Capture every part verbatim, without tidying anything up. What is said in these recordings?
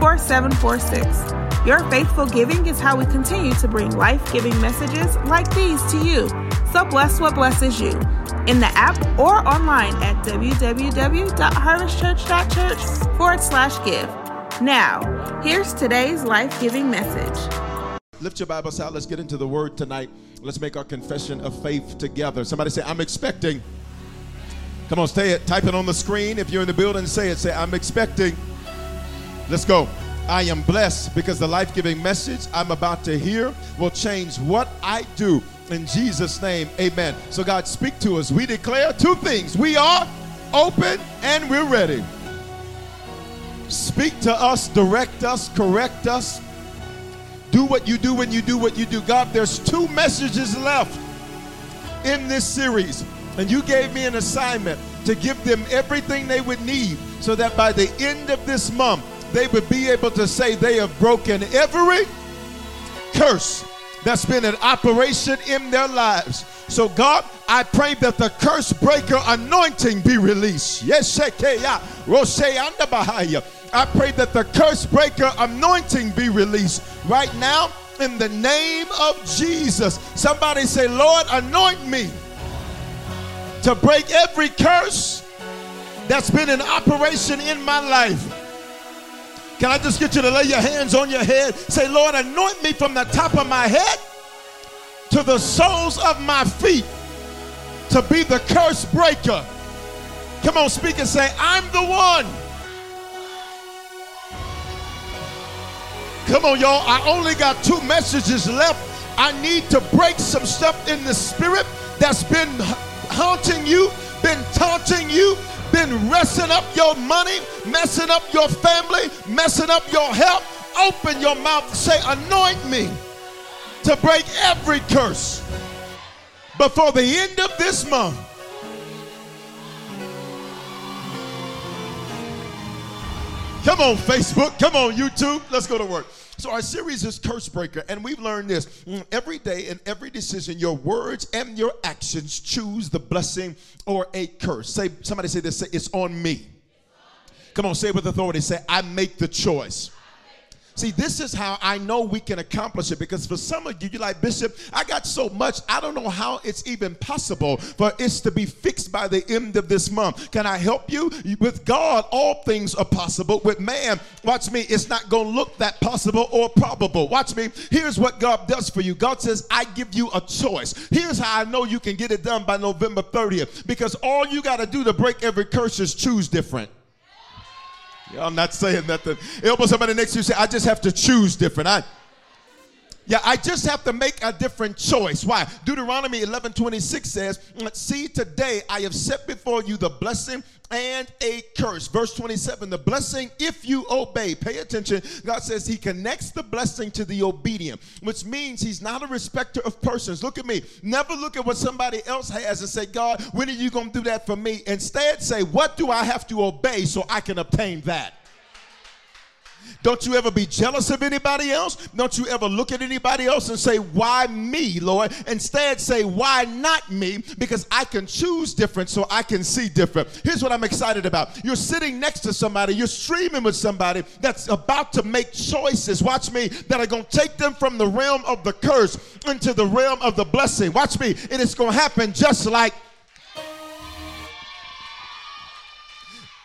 four seven four six. Your faithful giving is how we continue to bring life-giving messages like these to you. So bless what blesses you. In the app or online at w w w dot harvest church dot church forward slash give. Now, here's today's life-giving message. Lift your Bibles out. Let's get into the Word tonight. Let's make our confession of faith together. Somebody say, I'm expecting. Come on, say it. Type it on the screen. If you're in the building, say it. Say, I'm expecting. Let's go. I am blessed because the life-giving message I'm about to hear will change what I do. In Jesus' name, amen. So God, speak to us. We declare two things. We are open and we're ready. Speak to us, direct us, correct us. Do what you do when you do what you do. God, there's two messages left in this series. And you gave me an assignment to give them everything they would need so that by the end of this month, they would be able to say they have broken every curse that's been an operation in their lives. So God, I pray that the curse breaker anointing be released. Yes, I pray that the curse breaker anointing be released right now in the name of Jesus. Somebody say, Lord, anoint me to break every curse that's been an operation in my life. Can I just get you to lay your hands on your head? Say, Lord, anoint me from the top of my head to the soles of my feet to be the curse breaker. Come on, speak and say, I'm the one. Come on, y'all. I only got two messages left. I need to break some stuff in the spirit that's been haunting you, been taunting you, been messing up your money, messing up your family, messing up your health. Open your mouth, say, anoint me to break every curse before the end of this month. Come on, Facebook. Come on, YouTube. Let's go to work. So our series is Curse Breaker, and we've learned this. Every day and every decision, your words and your actions choose the blessing or a curse. Say, somebody say this, say, it's on me. It's on me. Come on, say it with authority. Say, I make the choice. See, this is how I know we can accomplish it, because for some of you, you're like, Bishop, I got so much, I don't know how it's even possible for it to be fixed by the end of this month. Can I help you? With God, all things are possible. With man, watch me, it's not going to look that possible or probable. Watch me. Here's what God does for you. God says, I give you a choice. Here's how I know you can get it done by November thirtieth, because all you got to do to break every curse is choose different. Yeah, I'm not saying nothing. Elbow somebody next to you, say, I just have to choose different. I, yeah, I just have to make a different choice. Why? Deuteronomy eleven twenty-six says, see, today I have set before you the blessing and a curse. Verse twenty-seven, the blessing if you obey. Pay attention. God says he connects the blessing to the obedient, which means he's not a respecter of persons. Look at me. Never look at what somebody else has and say, God, when are you going to do that for me? Instead, say, what do I have to obey so I can obtain that? Don't you ever be jealous of anybody else. Don't you ever look at anybody else and say, why me, Lord? Instead, say, why not me? Because I can choose different, so I can see different. Here's what I'm excited about. You're sitting next to somebody. You're streaming with somebody that's about to make choices, watch me, that are going to take them from the realm of the curse into the realm of the blessing. Watch me. And it's going to happen just like,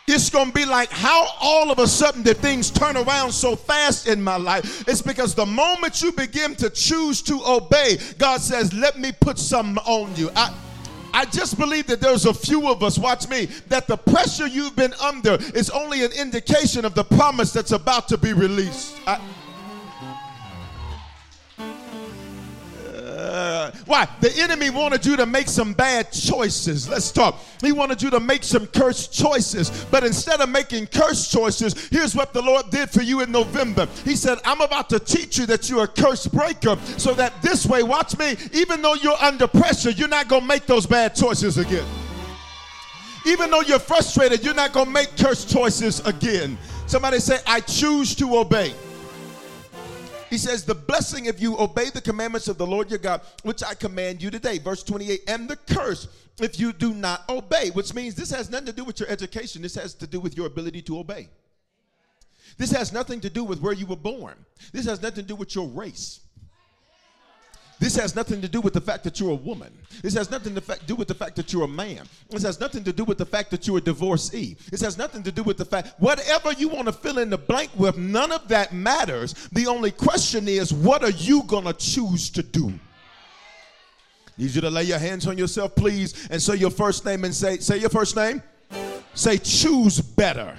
it's going to be like, how all of a sudden did things turn around so fast in my life? It's because the moment you begin to choose to obey, God says, let me put something on you. I I just believe that there's a few of us, watch me, that the pressure you've been under is only an indication of the promise that's about to be released. I, Uh, why? The enemy wanted you to make some bad choices. Let's talk. He wanted you to make some cursed choices. But instead of making cursed choices, here's what the Lord did for you in November. He said, I'm about to teach you that you're a curse breaker so that this way, watch me, even though you're under pressure, you're not going to make those bad choices again. Even though you're frustrated, you're not going to make cursed choices again. Somebody say, I choose to obey. He says, the blessing if you obey the commandments of the Lord your God, which I command you today. Verse twenty-eight, and the curse if you do not obey, which means this has nothing to do with your education. This has to do with your ability to obey. This has nothing to do with where you were born. This has nothing to do with your race. This has nothing to do with the fact that you're a woman. This has nothing to fa- do with the fact that you're a man. This has nothing to do with the fact that you're a divorcee. This has nothing to do with the fact, whatever you want to fill in the blank with, none of that matters. The only question is, what are you going to choose to do? Need you to lay your hands on yourself, please, and say your first name and say, say your first name. Say, choose better.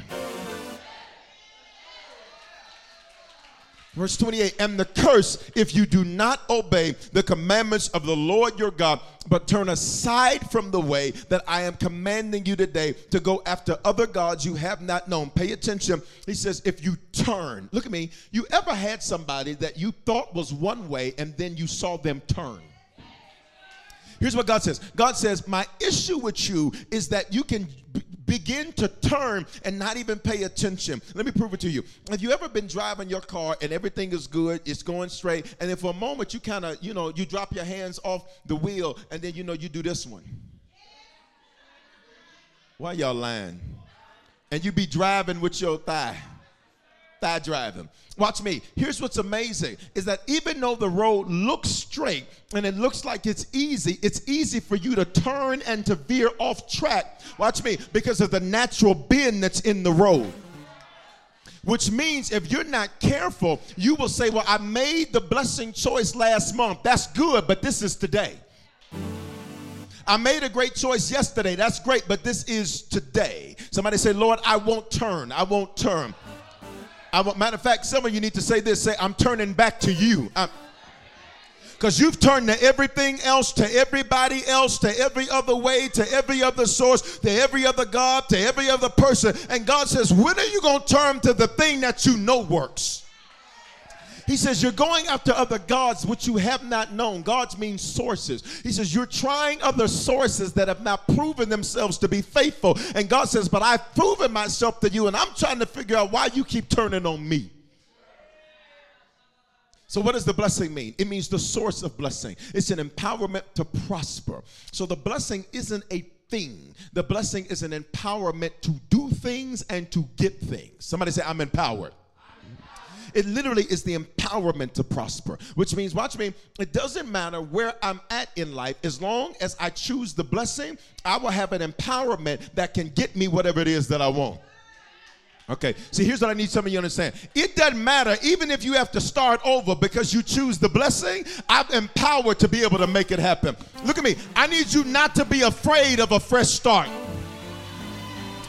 Verse twenty-eight, and the curse if you do not obey the commandments of the Lord your God, but turn aside from the way that I am commanding you today to go after other gods you have not known. Pay attention. He says, if you turn, look at me, you ever had somebody that you thought was one way and then you saw them turn? Here's what God says. God says, my issue with you is that you can b- begin to turn and not even pay attention. Let me prove it to you. Have you ever been driving your car and everything is good, it's going straight, and then for a moment you kind of, you know, you drop your hands off the wheel and then, you know, you do this one. Why y'all lying? And you be driving with your thigh. Thigh driving. Watch me. Here's what's amazing is that even though the road looks straight and it looks like it's easy, it's easy for you to turn and to veer off track. Watch me, because of the natural bend that's in the road. Which means if you're not careful, you will say, well, I made the blessing choice last month. That's good, but this is today. I made a great choice yesterday. That's great, but this is today. Somebody say, Lord, I won't turn. I won't turn. I want, matter of fact, some of you need to say this. Say, I'm turning back to you. I'm, because you've turned to everything else, to everybody else, to every other way, to every other source, to every other God, to every other person. And God says, when are you going to turn to the thing that you know works? He says, you're going after other gods which you have not known. Gods mean sources. He says, you're trying other sources that have not proven themselves to be faithful. And God says, but I've proven myself to you, and I'm trying to figure out why you keep turning on me. So what does the blessing mean? It means the source of blessing. It's an empowerment to prosper. So the blessing isn't a thing. The blessing is an empowerment to do things and to get things. Somebody say, I'm empowered. It literally is the empowerment to prosper, which means, watch me, it doesn't matter where I'm at in life. As long as I choose the blessing, I will have an empowerment that can get me whatever it is that I want. Okay, see, here's what I need some of you to understand. It doesn't matter, even if you have to start over because you choose the blessing, I'm empowered to be able to make it happen. Look at me. I need you not to be afraid of a fresh start.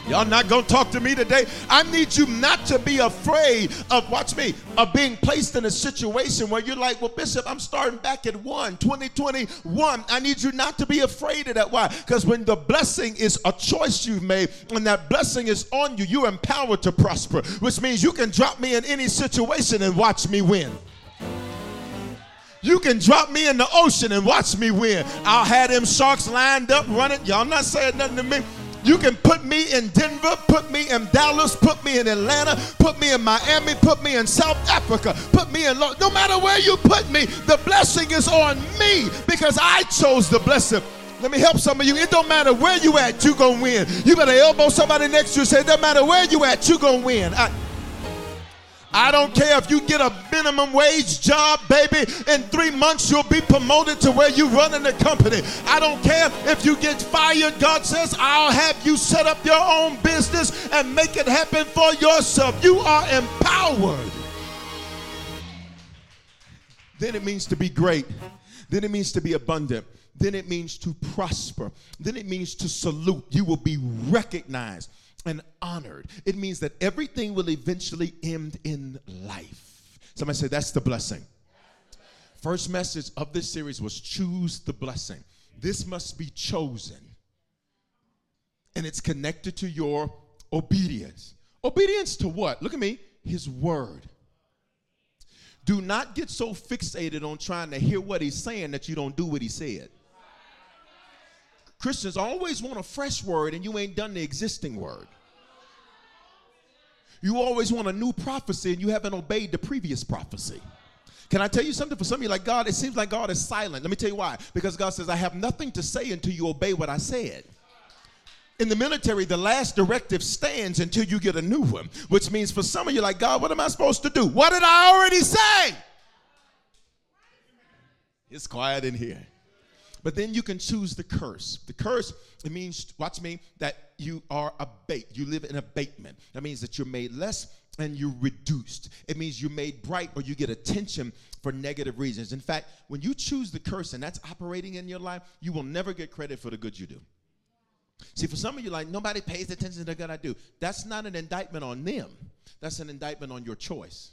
Y'all not going to talk to me today. I need you not to be afraid of, watch me, of being placed in a situation where you're like, well, Bishop, I'm starting back at one, twenty twenty-one. I need you not to be afraid of that. Why? Because when the blessing is a choice you've made, when that blessing is on you, you're empowered to prosper, which means you can drop me in any situation and watch me win. You can drop me in the ocean and watch me win. I'll have them sharks lined up running. Y'all not saying nothing to me. You can put me in Denver, put me in Dallas, put me in Atlanta, put me in Miami, put me in South Africa, put me in Lo- no matter where you put me, the blessing is on me because I chose the blessing. Let me help some of you. It don't matter where you at, you gonna win. You better elbow somebody next to you and say, it doesn't matter where you at, you gonna win. I- I don't care if you get a minimum wage job, baby. In three months, you'll be promoted to where you're running the company. I don't care if you get fired. God says, I'll have you set up your own business and make it happen for yourself. You are empowered. Then it means to be great. Then it means to be abundant. Then it means to prosper. Then it means to salute. You will be recognized and honored. It means that everything will eventually end in life. Somebody say, that's the blessing. First message of this series was choose the blessing. This must be chosen. And it's connected to your obedience. Obedience to what? Look at me. His word. Do not get so fixated on trying to hear what he's saying that you don't do what he said. Christians always want a fresh word and you ain't done the existing word. You always want a new prophecy and you haven't obeyed the previous prophecy. Can I tell you something? For some of you, like, God, it seems like God is silent. Let me tell you why. Because God says, I have nothing to say until you obey what I said. In the military, the last directive stands until you get a new one, which means for some of you, like, God, what am I supposed to do? What did I already say? It's quiet in here. But then you can choose the curse. The curse, it means, watch me, that you are abate. You live in abatement. That means that you're made less and you're reduced. It means you're made bright or you get attention for negative reasons. In fact, when you choose the curse and that's operating in your life, you will never get credit for the good you do. See, for some of you, like, nobody pays attention to the good I do. That's not an indictment on them. That's an indictment on your choice.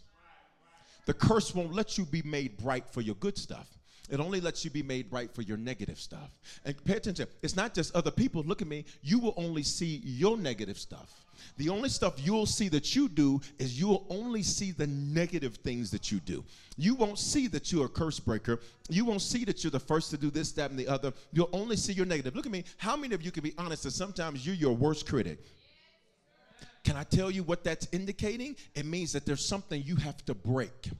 The curse won't let you be made bright for your good stuff. It only lets you be made right for your negative stuff. And pay attention. It's not just other people. Look at me. You will only see your negative stuff. The only stuff you'll see that you do is you'll only see the negative things that you do. You won't see that you're a curse breaker. You won't see that you're the first to do this, that, and the other. You'll only see your negative. Look at me. How many of you can be honest that sometimes you're your worst critic? Can I tell you what that's indicating? It means that there's something you have to break.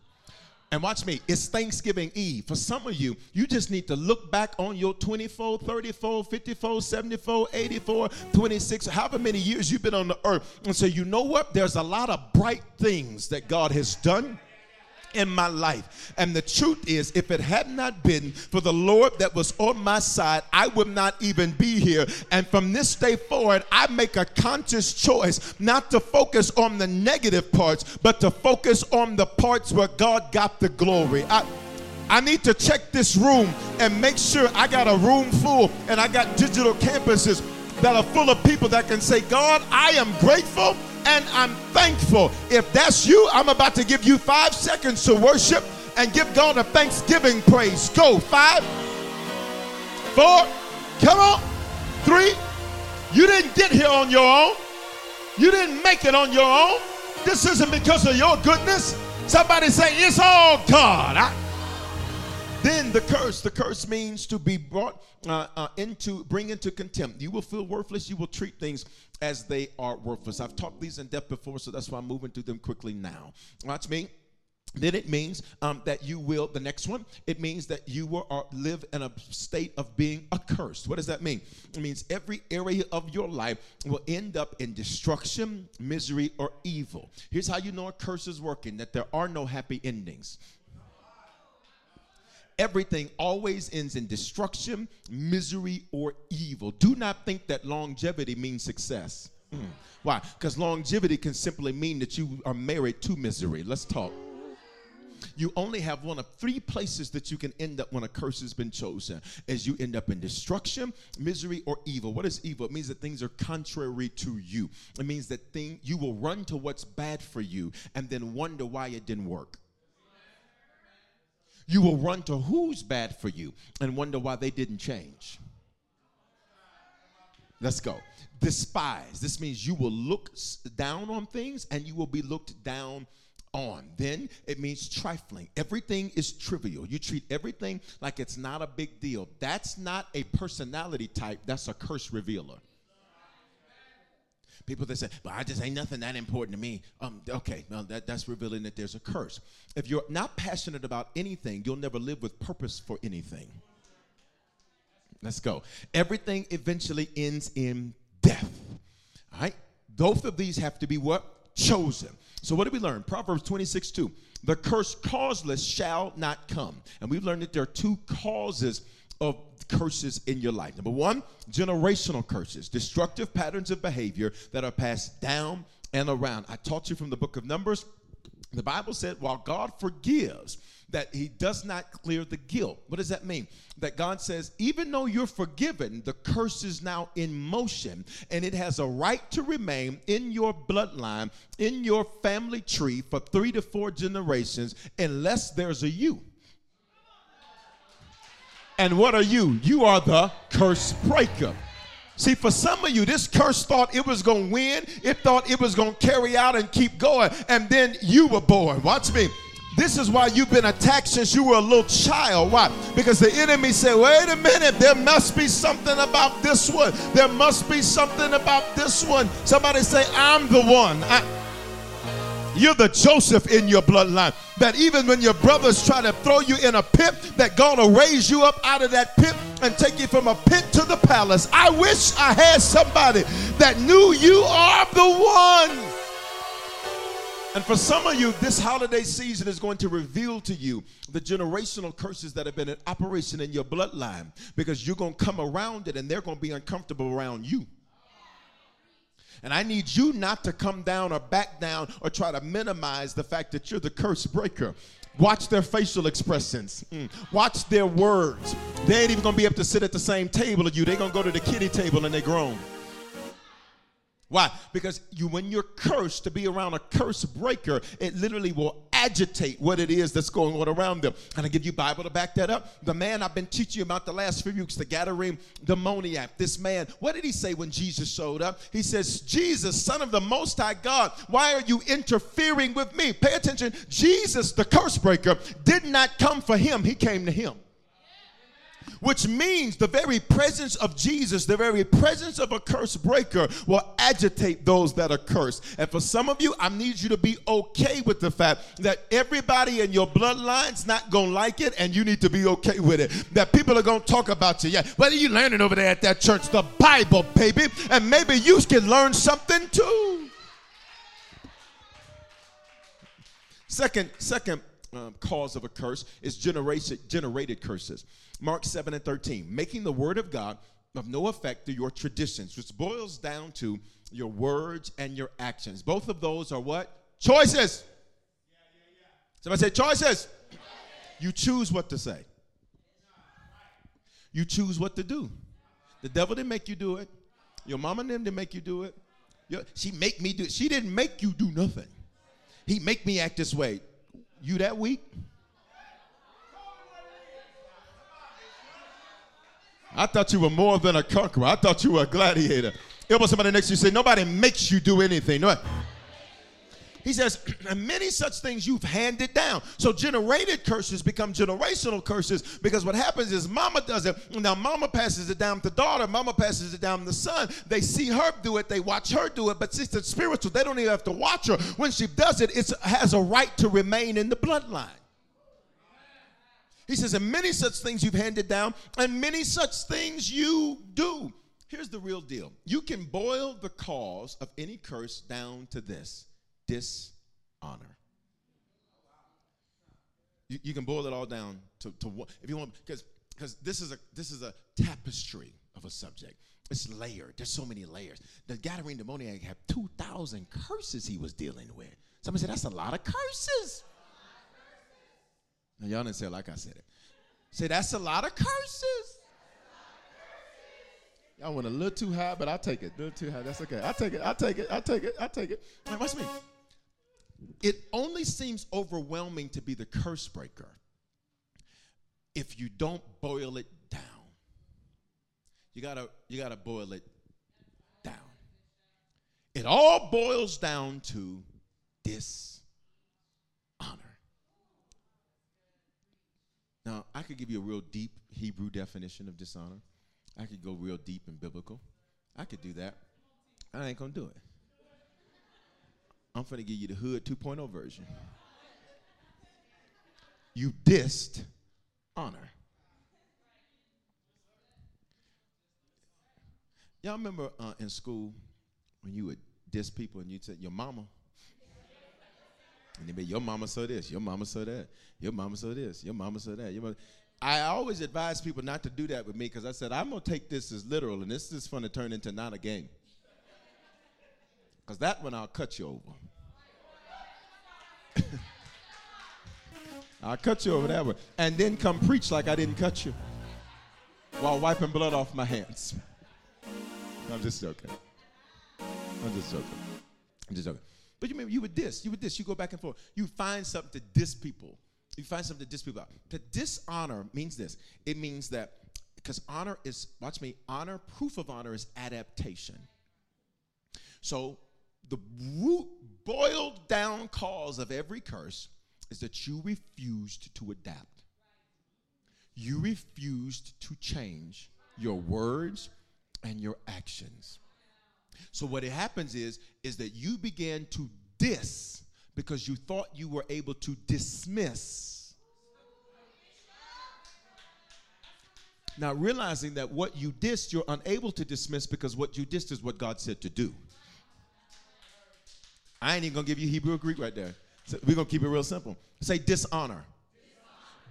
And watch me, it's Thanksgiving Eve. For some of you, you just need to look back on your twenty-four, thirty-four, fifty-four, seventy-four, eighty-four, twenty-six, however many years you've been on the earth. And so you know what? There's a lot of bright things that God has done in my life. And the truth is, if it had not been for the Lord that was on my side, I would not even be here. And from this day forward, I make a conscious choice not to focus on the negative parts, but to focus on the parts where God got the glory. I, I need to check this room and make sure I got a room full and I got digital campuses that are full of people that can say, God, I am grateful and I'm thankful. If that's you, I'm about to give you five seconds to worship and give God a thanksgiving praise. Go. Five, four, come on, three. You didn't get here on your own. You didn't make it on your own. This isn't because of your goodness. Somebody say, it's all God. I- Then the curse. The curse means to be brought uh, uh, into, bring into contempt. You will feel worthless. You will treat things as they are worthless. I've taught these in depth before, so that's why I'm moving through them quickly now. Watch me. Then it means um, that you will, the next one, it means that you will uh, live in a state of being accursed. What does that mean? It means every area of your life will end up in destruction, misery, or evil. Here's how you know a curse is working, that there are no happy endings. Everything always ends in destruction, misery, or evil. Do not think that longevity means success. Mm. Why? Because longevity can simply mean that you are married to misery. Let's talk. You only have one of three places that you can end up when a curse has been chosen, as you end up in destruction, misery, or evil. What is evil? It means that things are contrary to you. It means that thing you will run to what's bad for you and then wonder why it didn't work. You will run to who's bad for you and wonder why they didn't change. Let's go. Despise. This means you will look down on things and you will be looked down on. Then it means trifling. Everything is trivial. You treat everything like it's not a big deal. That's not a personality type. That's a curse revealer. People that say, but I just ain't nothing that important to me. Um, okay, well, that, that's revealing that there's a curse. If you're not passionate about anything, you'll never live with purpose for anything. Let's go. Everything eventually ends in death. All right? Both of these have to be what? Chosen. So what did we learn? Proverbs twenty-six two. The curse causeless shall not come. And we've learned that there are two causes of curses in your life. Number one, generational curses, destructive patterns of behavior that are passed down and around. I taught you from the book of Numbers. The Bible said, while God forgives, that he does not clear the guilt. What does that mean? That God says, even though you're forgiven, the curse is now in motion, and it has a right to remain in your bloodline, in your family tree for three to four generations, unless there's a you. And what are you? You are the curse breaker. See, for some of you, this curse thought it was going to win. It thought it was going to carry out and keep going. And then you were born. Watch me. This is why you've been attacked since you were a little child. Why? Because the enemy said, wait a minute, there must be something about this one. There must be something about this one. Somebody say, I'm the one. I- You're the Joseph in your bloodline. That even when your brothers try to throw you in a pit, that God will raise you up out of that pit and take you from a pit to the palace. I wish I had somebody that knew you are the one. And for some of you, this holiday season is going to reveal to you the generational curses that have been in operation in your bloodline, because you're going to come around it and they're going to be uncomfortable around you. And I need you not to come down or back down or try to minimize the fact that you're the curse breaker. Watch their facial expressions. Mm. Watch their words. They ain't even going to be able to sit at the same table as you. They're going to go to the kiddie table and they're grown. Why? Because you, when you're cursed, to be around a curse breaker, it literally will agitate what it is that's going on around them. And I give you Bible to back that up. The man I've been teaching you about the last few weeks, the Gadarene demoniac, this man, what did he say when Jesus showed up? He says, Jesus, son of the Most High God, why are you interfering with me? Pay attention. Jesus, the curse breaker, did not come for him. He came to him. Which means the very presence of Jesus, the very presence of a curse breaker will agitate those that are cursed. And for some of you, I need you to be okay with the fact that everybody in your bloodline's not going to like it, and you need to be okay with it. That people are going to talk about you. Yeah, what are you learning over there at that church? The Bible, baby. And maybe you can learn something too. Second, second um, cause of a curse is generation, generated curses. Mark seven and thirteen, making the word of God of no effect through your traditions, which boils down to your words and your actions. Both of those are what? Choices. Yeah, yeah, yeah. Somebody say choices. Yeah. You choose what to say. You choose what to do. The devil didn't make you do it. Your mama and them didn't make you do it. Your, she make me do it. She didn't make you do nothing. He make me act this way. You that weak? I thought you were more than a conqueror. I thought you were a gladiator. Elbow somebody next to you, say, nobody makes you do anything. No. He says, and many such things you've handed down. So generated curses become generational curses, because what happens is mama does it. Now mama passes it down to daughter. Mama passes it down to son. They see her do it. They watch her do it. But since it's spiritual, they don't even have to watch her. When she does it, it has a right to remain in the bloodline. He says, and many such things you've handed down, and many such things you do. Here's the real deal. You can boil the cause of any curse down to this: dishonor. You, you can boil it all down to, to what, if you want, because because this is a this is a tapestry of a subject. It's layered. There's so many layers. The Gadarene demoniac had two thousand curses he was dealing with. Somebody said, that's a lot of curses. Now, y'all didn't say it like I said it. Say, that's a lot of curses. Y'all went a little too high, but I'll take it. A little too high. That's okay. I'll take it. I'll take it. I'll take it. I'll take it. All right, watch me. It only seems overwhelming to be the curse breaker if you don't boil it down. You gotta, you gotta boil it down. It all boils down to this. Now, I could give you a real deep Hebrew definition of dishonor. I could go real deep and biblical. I could do that. I ain't going to do it. I'm finna give you the hood two point oh version. You dissed honor. Y'all remember uh, in school when you would diss people and you'd say, your mama. And they'd be, your mama saw this, your mama saw that, your mama saw this, your mama saw that. Your mama. I always advise people not to do that with me because I said, I'm going to take this as literal, and this is going to turn into not a game. Because that one I'll cut you over. I'll cut you over that one. And then come preach like I didn't cut you while wiping blood off my hands. I'm just joking. I'm just joking. I'm just joking. But you remember, you would diss. You would diss. You go back and forth. You find something to diss people. You find something to diss people out. To dishonor means this. It means that, because honor is, watch me, honor, proof of honor is adaptation. So the root, boiled down cause of every curse is that you refused to adapt. You refused to change your words and your actions. So what it happens is, is that you began to diss because you thought you were able to dismiss. Now realizing that what you dissed, you're unable to dismiss because what you dissed is what God said to do. I ain't even going to give you Hebrew or Greek right there. So we're going to keep it real simple. Say dishonor.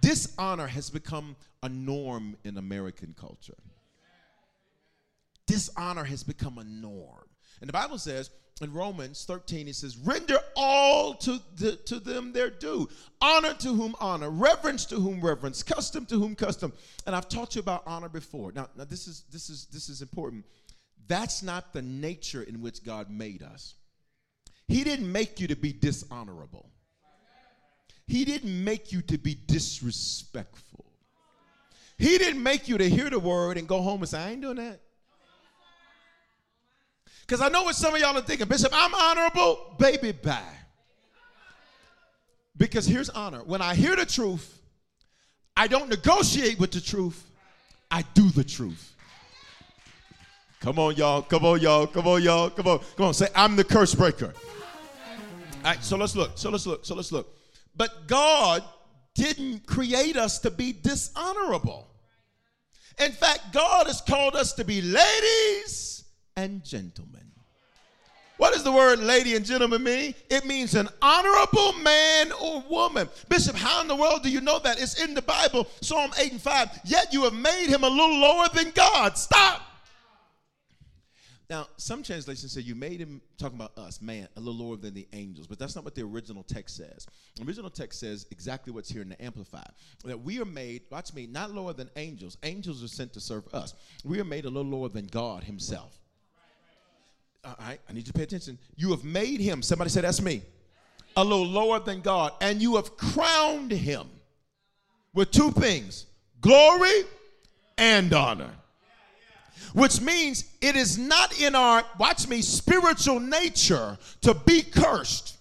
Dishonor. Dishonor has become a norm in American culture. Dishonor has become a norm. And the Bible says in Romans thirteen, it says, render all to, the, to them their due. Honor to whom honor, reverence to whom reverence, custom to whom custom. And I've taught you about honor before. Now, now this is this is this is important. That's not the nature in which God made us. He didn't make you to be dishonorable. He didn't make you to be disrespectful. He didn't make you to hear the word and go home and say, I ain't doing that. Because I know what some of y'all are thinking. Bishop, I'm honorable. Baby, bye. Because here's honor. When I hear the truth, I don't negotiate with the truth. I do the truth. Come on, y'all. Come on, y'all. Come on, y'all. Come on. Come on. Say, I'm the curse breaker. All right, so let's look. So let's look. So let's look. But God didn't create us to be dishonorable. In fact, God has called us to be ladies and gentlemen. What does the word lady and gentleman mean? It means an honorable man or woman. Bishop, how in the world do you know that? It's in the Bible, Psalm eight and five. Yet you have made him a little lower than God. Stop. Now, some translations say you made him, talking about us, man, a little lower than the angels. But that's not what the original text says. The original text says exactly what's here in the Amplified. That we are made, watch me, not lower than angels. Angels are sent to serve us. We are made a little lower than God himself. All right, I need you to pay attention. You have made him, somebody say that's me, a little lower than God. And you have crowned him with two things, glory and honor. Which means it is not in our, watch me, spiritual nature to be cursed.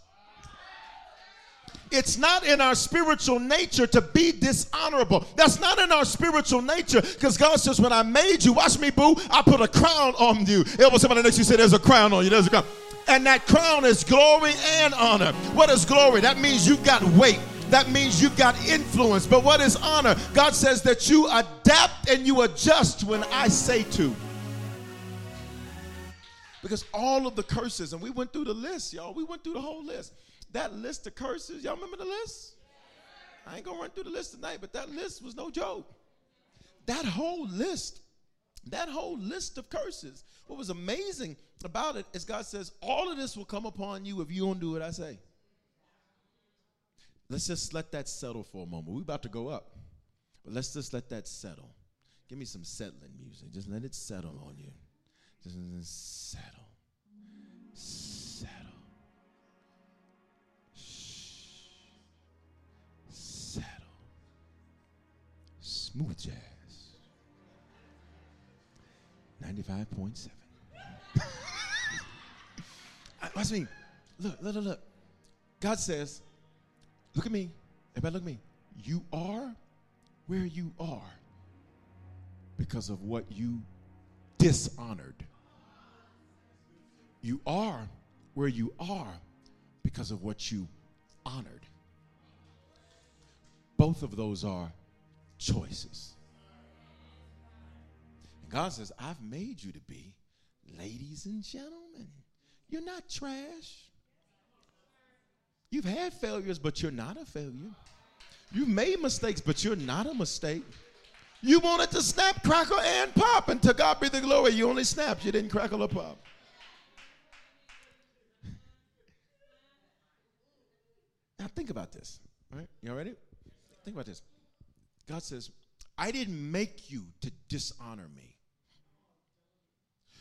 It's not in our spiritual nature to be dishonorable. That's not in our spiritual nature because God says, when I made you, watch me, boo, I put a crown on you. Elbow somebody next to you, say, there's a crown on you, there's a crown. And that crown is glory and honor. What is glory? That means you've got weight. That means you've got influence. But what is honor? God says that you adapt and you adjust when I say to. Because all of the curses, and we went through the list, y'all. We went through the whole list. That list of curses, y'all remember the list? I ain't going to run through the list tonight, but that list was no joke. That whole list, that whole list of curses, what was amazing about it is God says, all of this will come upon you if you don't do what I say. Let's just let that settle for a moment. We're about to go up. But let's just let that settle. Give me some settling music. Just let it settle on you. Just let it settle. Settle. Shh. Settle. Smooth jazz. ninety-five point seven. Watch me. Look, look, look. God says, look at me. Everybody look at me. You are where you are because of what you dishonored. You are where you are because of what you honored. Both of those are choices. And God says, I've made you to be ladies and gentlemen. You're not trash. You've had failures, but you're not a failure. You've made mistakes, but you're not a mistake. You wanted to snap, crackle, and pop, and to God be the glory. You only snapped. You didn't crackle or pop. Now think about this. All right? Y'all ready? Think about this. God says, I didn't make you to dishonor me.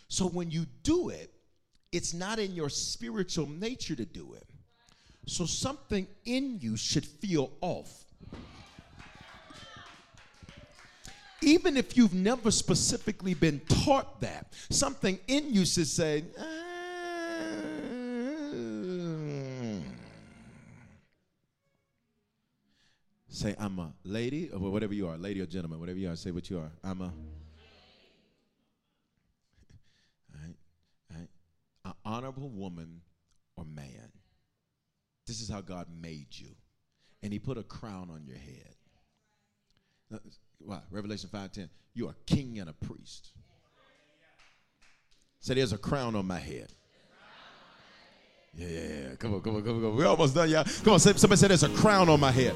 So when you do it, it's not in your spiritual nature to do it. So something in you should feel off. Even if you've never specifically been taught that, something in you should say, ah, say, I'm a lady, or whatever you are, lady or gentleman, whatever you are, say what you are. I'm a. All right, all right. An honorable woman or man. This is how God made you. And he put a crown on your head. Now, wow, Revelation five ten, you are a king and a priest. Say, there's a crown on my head. Yeah, yeah, yeah. Come on, come on, come on, come on. We're almost done, y'all. Come on, say, somebody say, there's a crown on my head.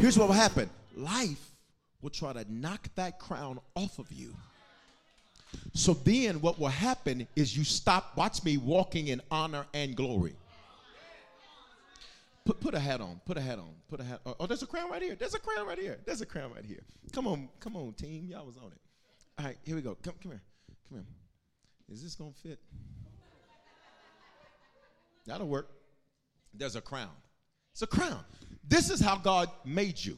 Here's what will happen. Life will try to knock that crown off of you. So then what will happen is you stop, watch me, walking in honor and glory. Put, put a hat on, put a hat on, put a hat on. Oh, there's a crown right here. There's a crown right here. There's a crown right here. Come on, come on, team. Y'all was on it. All right, here we go. Come, come here. Come here. Is this going to fit? That'll work. There's a crown. It's a crown. This is how God made you.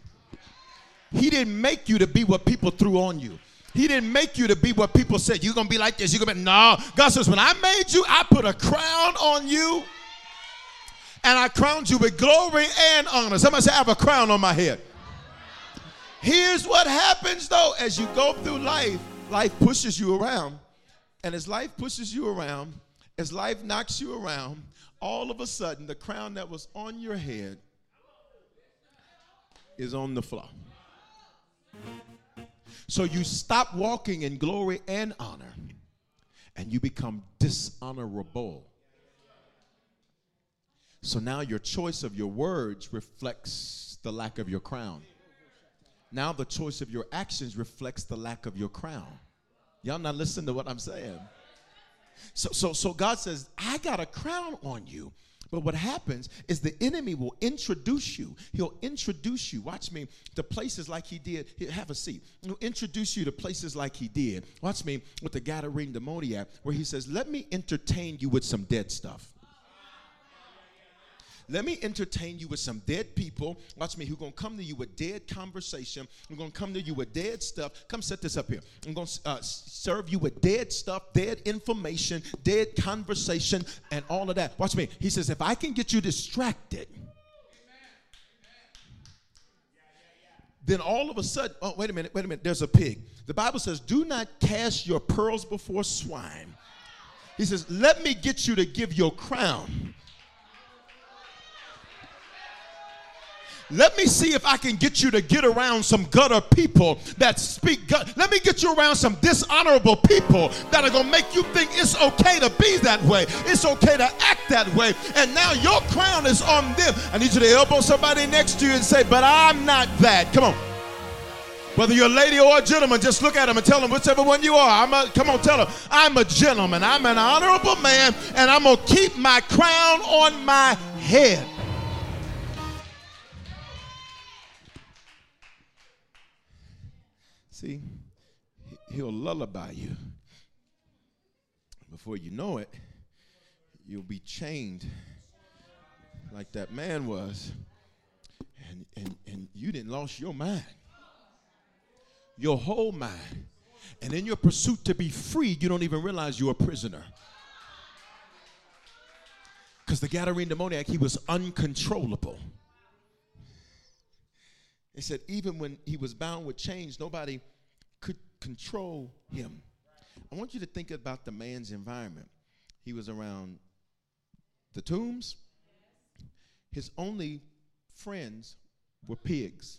He didn't make you to be what people threw on you. He didn't make you to be what people said. You're going to be like this. You're going to be, no. God says, when I made you, I put a crown on you. And I crowned you with glory and honor. Somebody say, I have a crown on my head. Here's what happens, though. As you go through life, life pushes you around. And as life pushes you around, as life knocks you around, all of a sudden, the crown that was on your head is on the floor. So you stop walking in glory and honor, and you become dishonorable. So now your choice of your words reflects the lack of your crown. Now the choice of your actions reflects the lack of your crown. Y'all not listening to what I'm saying. So, so, so God says, I got a crown on you. But what happens is the enemy will introduce you. He'll introduce you, watch me, to places like he did. Here, have a seat. He'll introduce you to places like he did. Watch me with the Gadarene demoniac, where he says, let me entertain you with some dead stuff. Let me entertain you with some dead people. Watch me. Who going to come to you with dead conversation. I'm going to come to you with dead stuff. Come set this up here. I'm going to uh, serve you with dead stuff, dead information, dead conversation, and all of that. Watch me. He says, if I can get you distracted, Amen. Amen. Then all of a sudden, oh, wait a minute, wait a minute. There's a pig. The Bible says, do not cast your pearls before swine. He says, let me get you to give your crown. Let me see if I can get you to get around some gutter people that speak gut. Let me get you around some dishonorable people that are going to make you think it's okay to be that way. It's okay to act that way. And now your crown is on them. I need you to elbow somebody next to you and say, but I'm not that. Come on. Whether you're a lady or a gentleman, just look at them and tell them whichever one you are. I'm a, come on, tell them, I'm a gentleman. I'm an honorable man, and I'm going to keep my crown on my head. See, he'll lullaby you. Before you know it, you'll be chained like that man was, and, and, and you didn't lose your mind, your whole mind. And in your pursuit to be free, you don't even realize you're a prisoner. Because the Gadarene demoniac, he was uncontrollable. It said even when he was bound with chains, nobody could control him. I want you to think about the man's environment. He was around the tombs, his only friends were pigs.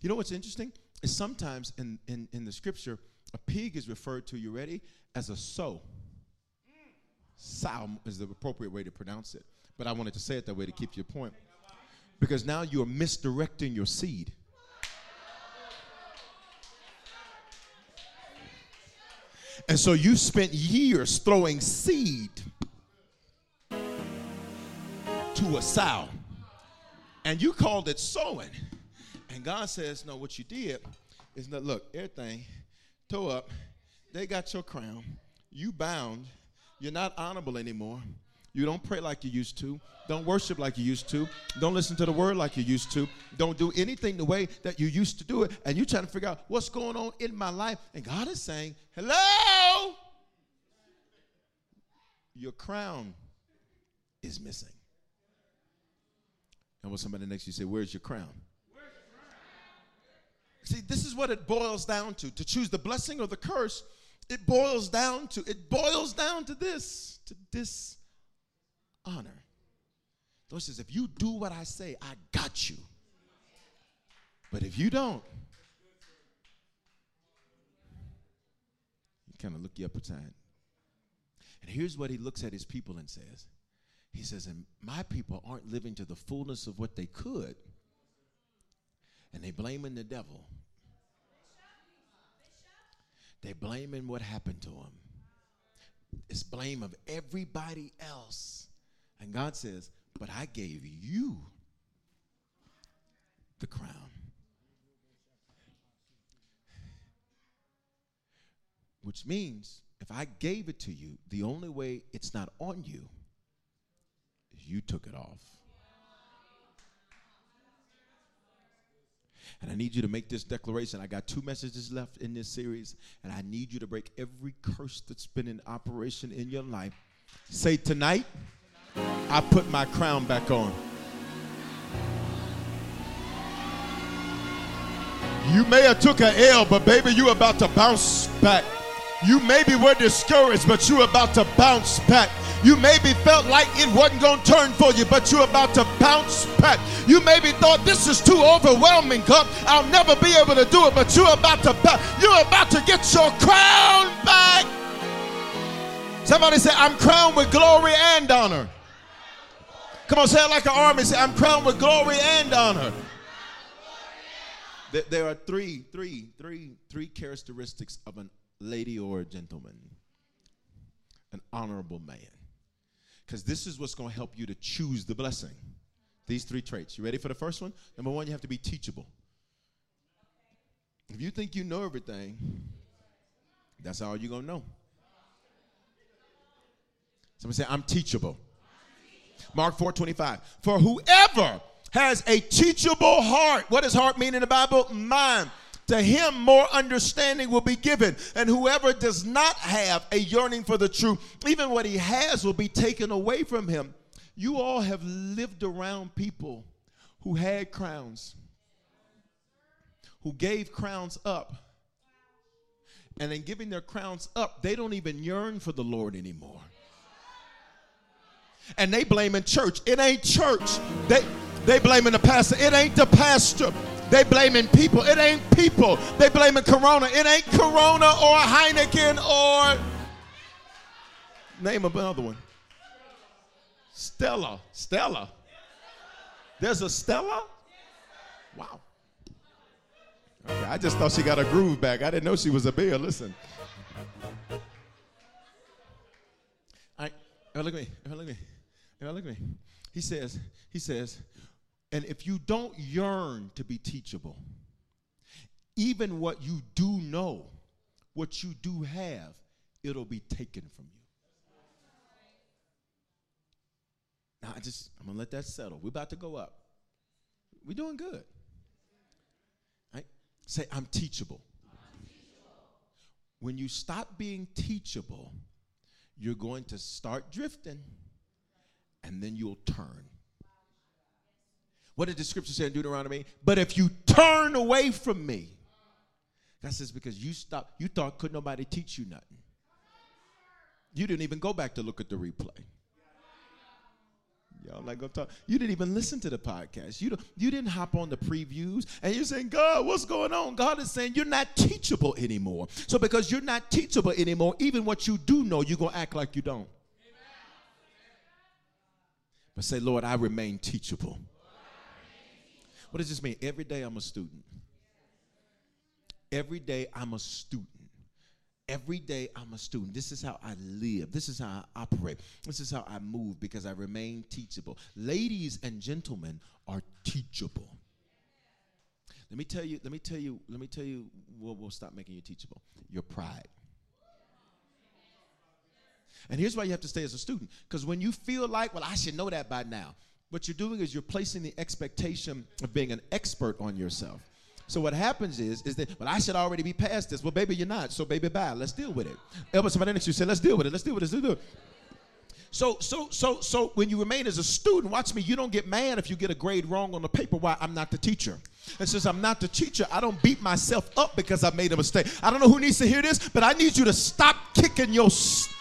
You know what's interesting? Is sometimes in, in, in the scripture, a pig is referred to, you ready, as a sow. Sow is the appropriate way to pronounce it. But I wanted to say it that way to keep your point. Because now you're misdirecting your seed. And so you spent years throwing seed to a sow. And you called it sowing. And God says, no, what you did is that, look, everything, toe up, they got your crown, you bound, you're not honorable anymore, you don't pray like you used to, don't worship like you used to, don't listen to the word like you used to, don't do anything the way that you used to do it, and you're trying to figure out what's going on in my life, and God is saying, hello, your crown is missing. And when somebody next to you say, where's your crown? See, this is what it boils down to. To choose the blessing or the curse, it boils down to, it boils down to this, to dishonor. The Lord says, if you do what I say, I got you. But if you don't, he kind of look you up a time. And here's what he looks at his people and says. He says, and my people aren't living to the fullness of what they could. And they blaming the devil. They blaming what happened to him. It's blame of everybody else. And God says, but I gave you the crown. Which means if I gave it to you, the only way it's not on you is you took it off. And I need you to make this declaration. I got two messages left in this series, and I need you to break every curse that's been in operation in your life. Say, tonight, I put my crown back on. You may have took an L, but baby, you about to bounce back. You maybe were discouraged, but you about to bounce back. You maybe felt like it wasn't going to turn for you, but you're about to bounce back. You maybe thought this is too overwhelming, God. I'll never be able to do it, but you're about to bounce. You're about to get your crown back. Somebody say, I'm crowned with glory and honor. Come on, say it like an army. Say, I'm crowned with glory and honor. There are three, three, three, three characteristics of a lady or a gentleman, an honorable man. Because this is what's going to help you to choose the blessing. These three traits. You ready for the first one? Number one, you have to be teachable. If you think you know everything, that's all you're going to know. Somebody say, I'm teachable. Mark four twenty-five. For whoever has a teachable heart. What does heart mean in the Bible? Mind. To him, more understanding will be given. And whoever does not have a yearning for the truth, even what he has will be taken away from him. You all have lived around people who had crowns, who gave crowns up. And in giving their crowns up, they don't even yearn for the Lord anymore. And they blaming church. It ain't church. They, they blaming the pastor. It ain't the pastor. They blaming people. It ain't people. They blaming Corona. It ain't Corona or Heineken or name another one. Stella. Stella. There's a Stella? Wow. Okay, I just thought she got her groove back. I didn't know she was a beer. Listen. All right. Look at me. Look at me. Look at me. He says, he says, and if you don't yearn to be teachable, even what you do know, what you do have, it'll be taken from you. Now, I just, I'm going to let that settle. We're about to go up. We're doing good. Right? Say, I'm teachable. I'm teachable. When you stop being teachable, you're going to start drifting, and then you'll turn. What did the scripture say in Deuteronomy? But if you turn away from me, that says because you stopped, you thought could nobody teach you nothing. You didn't even go back to look at the replay. Y'all not gonna talk. You didn't even listen to the podcast. You, you didn't hop on the previews, and you're saying, God, what's going on? God is saying you're not teachable anymore. So because you're not teachable anymore, even what you do know, you're going to act like you don't. Amen. But say, Lord, I remain teachable. Lord, I remain teachable. What does this mean? Every day I'm a student. Every day I'm a student. Every day I'm a student. This is how I live. This is how I operate. This is how I move, because I remain teachable. Ladies and gentlemen are teachable. Let me tell you, let me tell you, let me tell you what will stop making you teachable. Your pride. And here's why you have to stay as a student. Because when you feel like, well, I should know that by now, what you're doing is you're placing the expectation of being an expert on yourself. So what happens is, is that, well, I should already be past this. Well, baby, you're not. So, baby, bye. Let's deal with it. Elbow somebody next to you, say, let's deal with it. Let's deal with this. Let's do it. So, so, so, so when you remain as a student, watch me, you don't get mad if you get a grade wrong on the paper. Why? I'm not the teacher. And since I'm not the teacher, I don't beat myself up because I made a mistake. I don't know who needs to hear this, but I need you to stop kicking your st-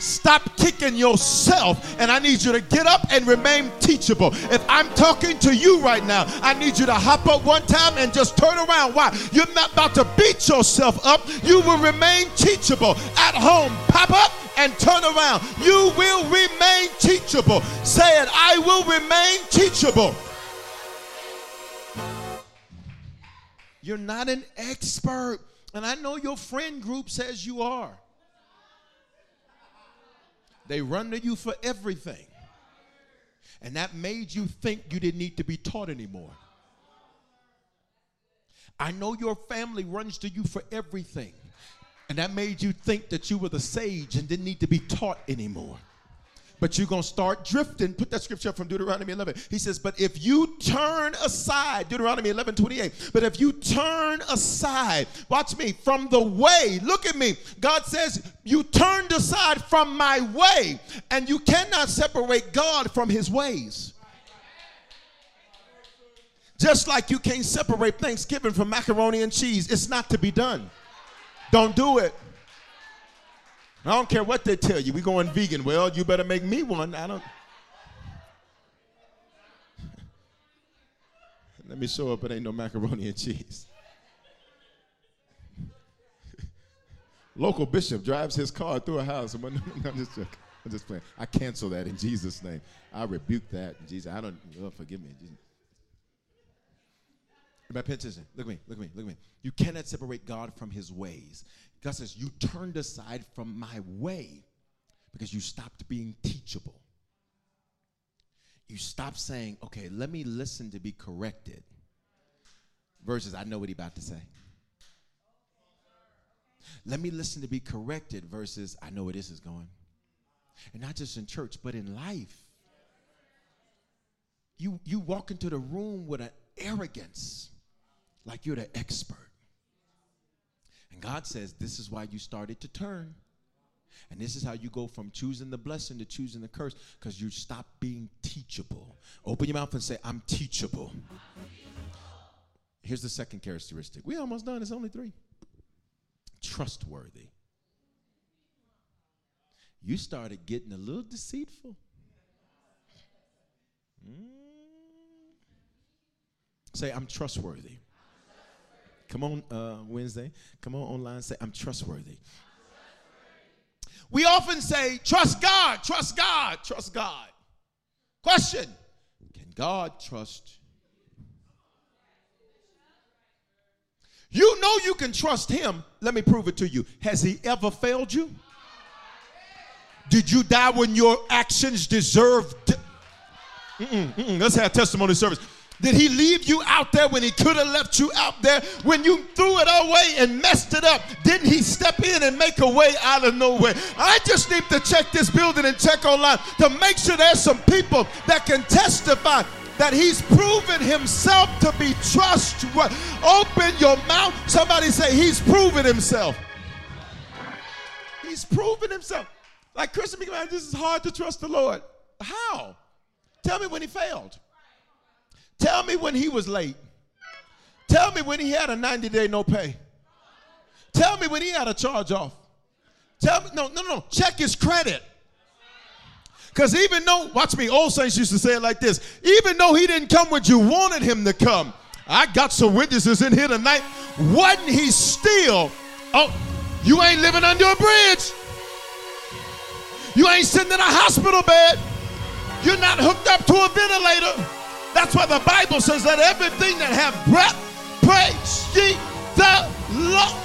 Stop kicking yourself, and I need you to get up and remain teachable. If I'm talking to you right now, I need you to hop up one time and just turn around. Why? You're not about to beat yourself up. You will remain teachable. At home, pop up and turn around. You will remain teachable. Say it, I will remain teachable. You're not an expert, and I know your friend group says you are. They run to you for everything. And that made you think you didn't need to be taught anymore. I know your family runs to you for everything. And that made you think that you were the sage and didn't need to be taught anymore. But you're going to start drifting. Put that scripture up from Deuteronomy eleven. He says, but if you turn aside, Deuteronomy eleven twenty-eight, but if you turn aside, watch me, from the way, look at me. God says, you turned aside from my way, and you cannot separate God from his ways. Just like you can't separate Thanksgiving from macaroni and cheese. It's not to be done. Don't do it. I don't care what they tell you. We going vegan. Well, you better make me one. I don't. Let me show up. It ain't no macaroni and cheese. Local bishop drives his car through a house. I'm just joking. I'm just playing. I cancel that in Jesus' name. I rebuke that. Jesus, I don't. Oh, forgive me. Jesus. Everybody pay attention. Look at me. Look at me. Look at me. You cannot separate God from his ways. God says, you turned aside from my way because you stopped being teachable. You stopped saying, okay, let me listen to be corrected. Versus, I know what he's about to say. Let me listen to be corrected versus, I know where this is going. And not just in church, but in life. You, you walk into the room with an arrogance like you're the expert. God says, this is why you started to turn. And this is how you go from choosing the blessing to choosing the curse, because you stop being teachable. Open your mouth and say, I'm teachable. I'm teachable. Here's the second characteristic. We're almost done. It's only three. Trustworthy. You started getting a little deceitful. Mm. Say, I'm trustworthy. Come on, uh, Wednesday. Come on online and say, I'm trustworthy. I'm trustworthy. We often say, trust God, trust God, trust God. Question, can God trust you? You know you can trust him. Let me prove it to you. Has he ever failed you? Did you die when your actions deserved? Mm-mm, mm-mm. Let's have testimony service. Did he leave you out there when he could have left you out there? When you threw it away and messed it up, didn't he step in and make a way out of nowhere? I just need to check this building and check online to make sure there's some people that can testify that he's proven himself to be trustworthy. Open your mouth. Somebody say, he's proven himself. He's proven himself. Like Christian, this is hard to trust the Lord. How? Tell me when he failed. Tell me when he was late. Tell me when he had a ninety-day no pay. Tell me when he had a charge-off. Tell me, no, no, no. Check his credit. Because even though, watch me, old saints used to say it like this, even though he didn't come when you wanted him to come, I got some witnesses in here tonight, wasn't he still, oh, you ain't living under a bridge. You ain't sitting in a hospital bed. You're not hooked up to a ventilator. That's why the Bible says that everything that have breath, praise ye the Lord.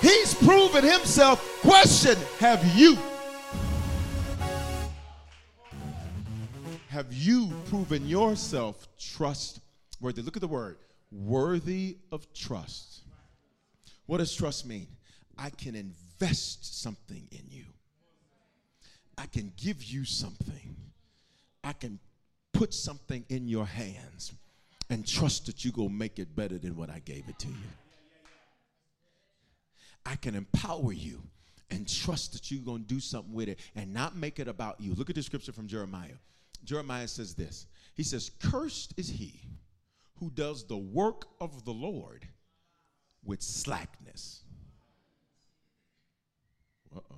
He's proven himself. Question, have you? Have you proven yourself trustworthy? Look at the word, worthy of trust. What does trust mean? I can invest something in you. I can give you something. I can put something in your hands and trust that you're going to make it better than what I gave it to you. I can empower you and trust that you're going to do something with it and not make it about you. Look at the scripture from Jeremiah. Jeremiah says this. He says, cursed is he who does the work of the Lord with slackness. Uh-oh.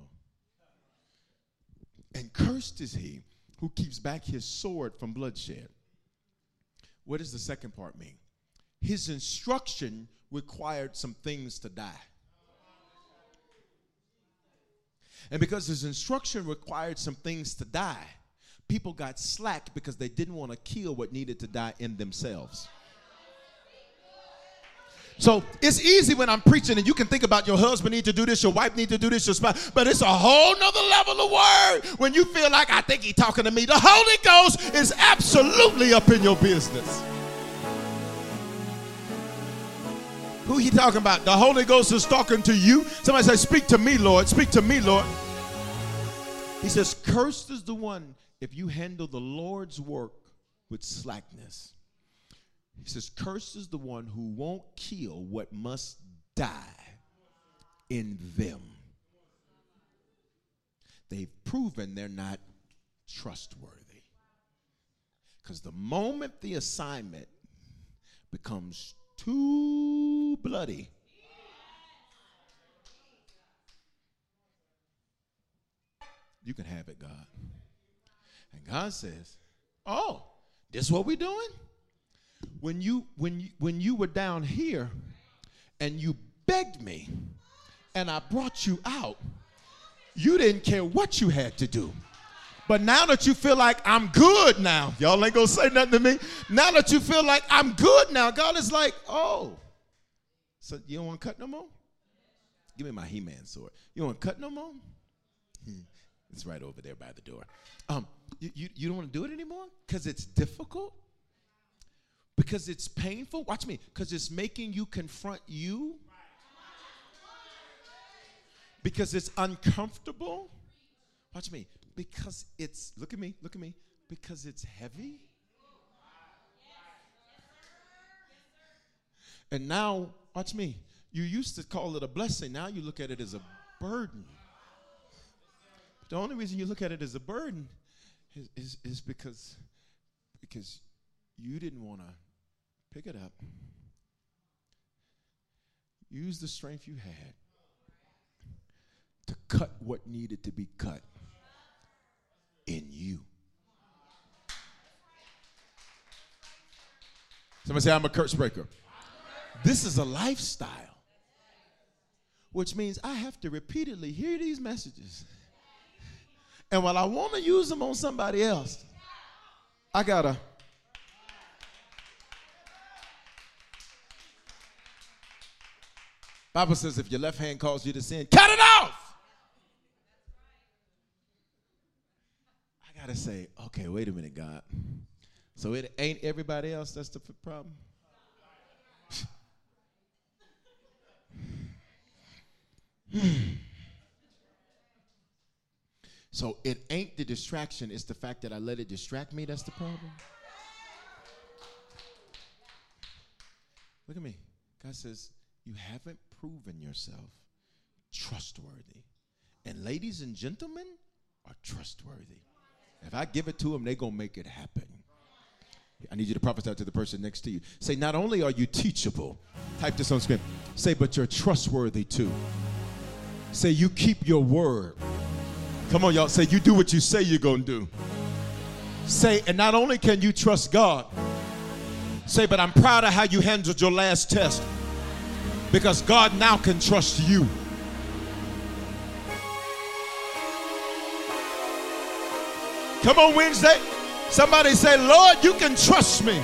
And cursed is he who keeps back his sword from bloodshed. What does the second part mean? His instruction required some things to die. And because his instruction required some things to die, people got slack because they didn't want to kill what needed to die in themselves. So it's easy when I'm preaching and you can think about your husband need to do this, your wife need to do this, your spouse, but it's a whole nother level of word when you feel like I think he's talking to me. The Holy Ghost is absolutely up in your business. Who he talking about? The Holy Ghost is talking to you. Somebody say, speak to me, Lord. Speak to me, Lord. He says, cursed is the one if you handle the Lord's work with slackness. He says, cursed is the one who won't kill what must die in them. They've proven they're not trustworthy. Because the moment the assignment becomes too bloody, you can have it, God. And God says, oh, this is what we're doing? When you, when you, when you were down here and you begged me and I brought you out, you didn't care what you had to do. But now that you feel like I'm good now, y'all ain't gonna say nothing to me. Now that you feel like I'm good now, God is like, oh, so you don't wanna cut no more? Give me my He-Man sword. You don't wanna cut no more? It's right over there by the door. Um, you, you, you don't wanna do it anymore? Because it's difficult? Because it's painful? Watch me. Because it's making you confront you? Because it's uncomfortable? Watch me. Because it's, look at me, look at me, because it's heavy. And now, watch me, you used to call it a blessing. Now you look at it as a burden. But the only reason you look at it as a burden is, is, is because, because you didn't want to pick it up. Use the strength you had to cut what needed to be cut in you. Somebody say, I'm a curse breaker. This is a lifestyle, which means I have to repeatedly hear these messages. And while I want to use them on somebody else, I got to. Bible says if your left hand calls you to sin, cut it off. To say, okay, wait a minute, God. So it ain't everybody else that's the problem? So it ain't the distraction, it's the fact that I let it distract me that's the problem? Look at me. God says, you haven't proven yourself trustworthy. And ladies and gentlemen are trustworthy. If I give it to them, they're going to make it happen. I need you to prophesy to the person next to you. Say, not only are you teachable, type this on screen. Say, but you're trustworthy too. Say, you keep your word. Come on, y'all. Say, you do what you say you're going to do. Say, and not only can you trust God, say, but I'm proud of how you handled your last test, because God now can trust you. Come on, Wednesday. Somebody say, Lord, you can trust me.